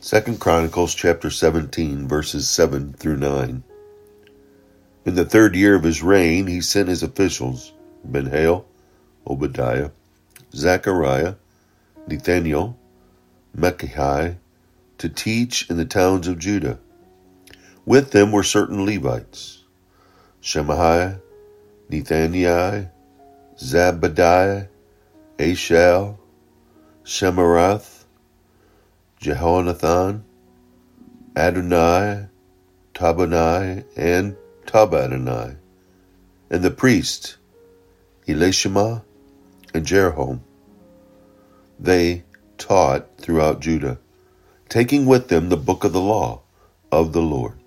2 Chronicles chapter 17, verses 7 through 9. In the third year of his reign, he sent his officials, Ben-hiel, Obadiah, Zechariah, Nathanael, Mechihai, to teach in the towns of Judah. With them were certain Levites, Shemahiah, Nethaniah, Zabadiah, Ashal, Shemarath, Jehonathan, Adonai, Tabadonai, and Tabadonai, and the priest, Elishamah, and Jeroham. They taught throughout Judah, taking with them the book of the law of the Lord.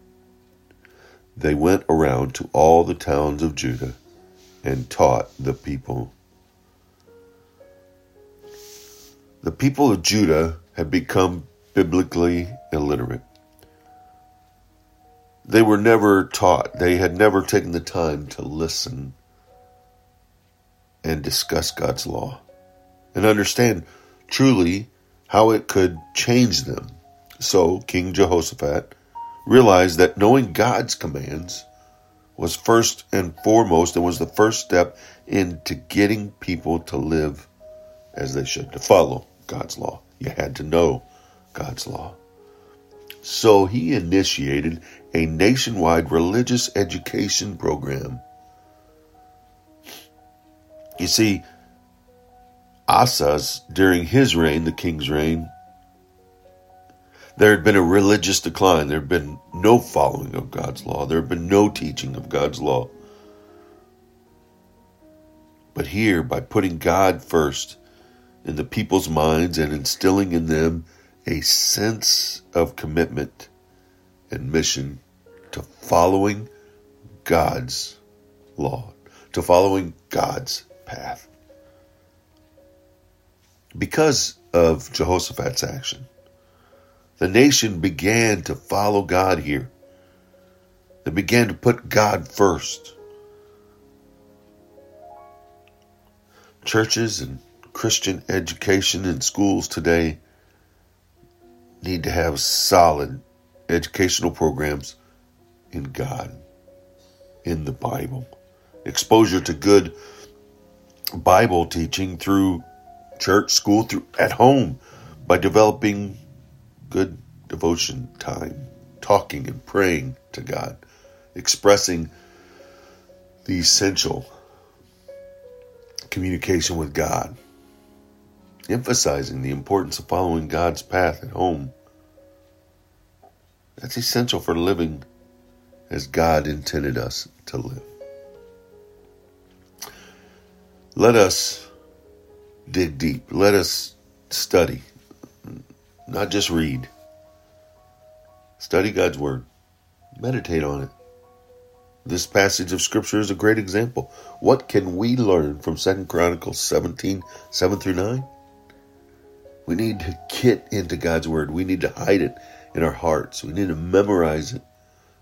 They went around to all the towns of Judah and taught the people. The people of Judah had become biblically illiterate. They were never taught. They had never taken the time to listen and discuss God's law and understand truly how it could change them. So King Jehoshaphat realized that knowing God's commands was first and foremost and was the first step into getting people to live as they should, to follow God's law. You had to know God's law. So he initiated a nationwide religious education program. You see, Asa's, during his reign, the king's reign, there had been a religious decline. There had been no following of God's law. There had been no teaching of God's law. But here, by putting God first in the people's minds and instilling in them a sense of commitment and mission to following God's law, to following God's path. Because of Jehoshaphat's action, the nation began to follow God here. They began to put God first. Churches and Christian education in schools today need to have solid educational programs in God, in the Bible. Exposure to good Bible teaching through church, school, through at home, by developing good devotion time, talking and praying to God, expressing the essential communication with God, emphasizing the importance of following God's path at home. That's essential for living as God intended us to live. Let us dig deep. Let us study, not just read. Study God's word. Meditate on it. This passage of Scripture is a great example. What can we learn from 2 Chronicles 17, 7 through 9? We need to get into God's word. We need to hide it in our hearts. We need to memorize it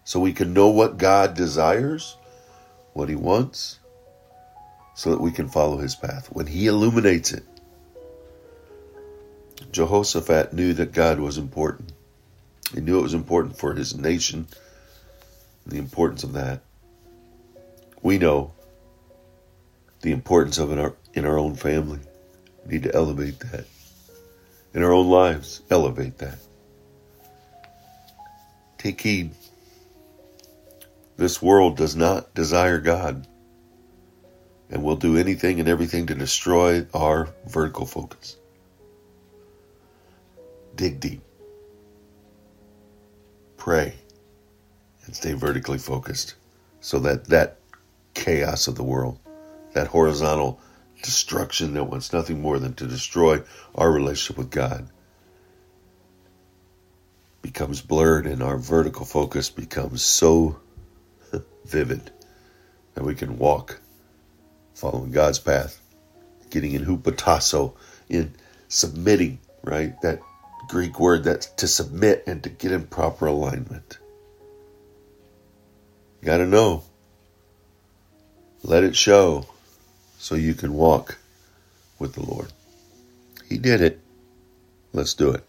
so we can know what God desires, what he wants, so that we can follow his path when he illuminates it. Jehoshaphat knew that God was important. He knew it was important for his nation, and the importance of that. We know the importance of it in our own family. We need to elevate that. In our own lives, elevate that. Take heed. This world does not desire God, and will do anything and everything to destroy our vertical focus. Dig deep. Pray. And stay vertically focused so that chaos of the world, that horizontal destruction that wants nothing more than to destroy our relationship with God, becomes blurred and our vertical focus becomes so vivid that we can walk following God's path, getting in hupotasso, in submitting, right? That Greek word, that's to submit and to get in proper alignment. You got to know. Let it show so you can walk with the Lord. He did it. Let's do it.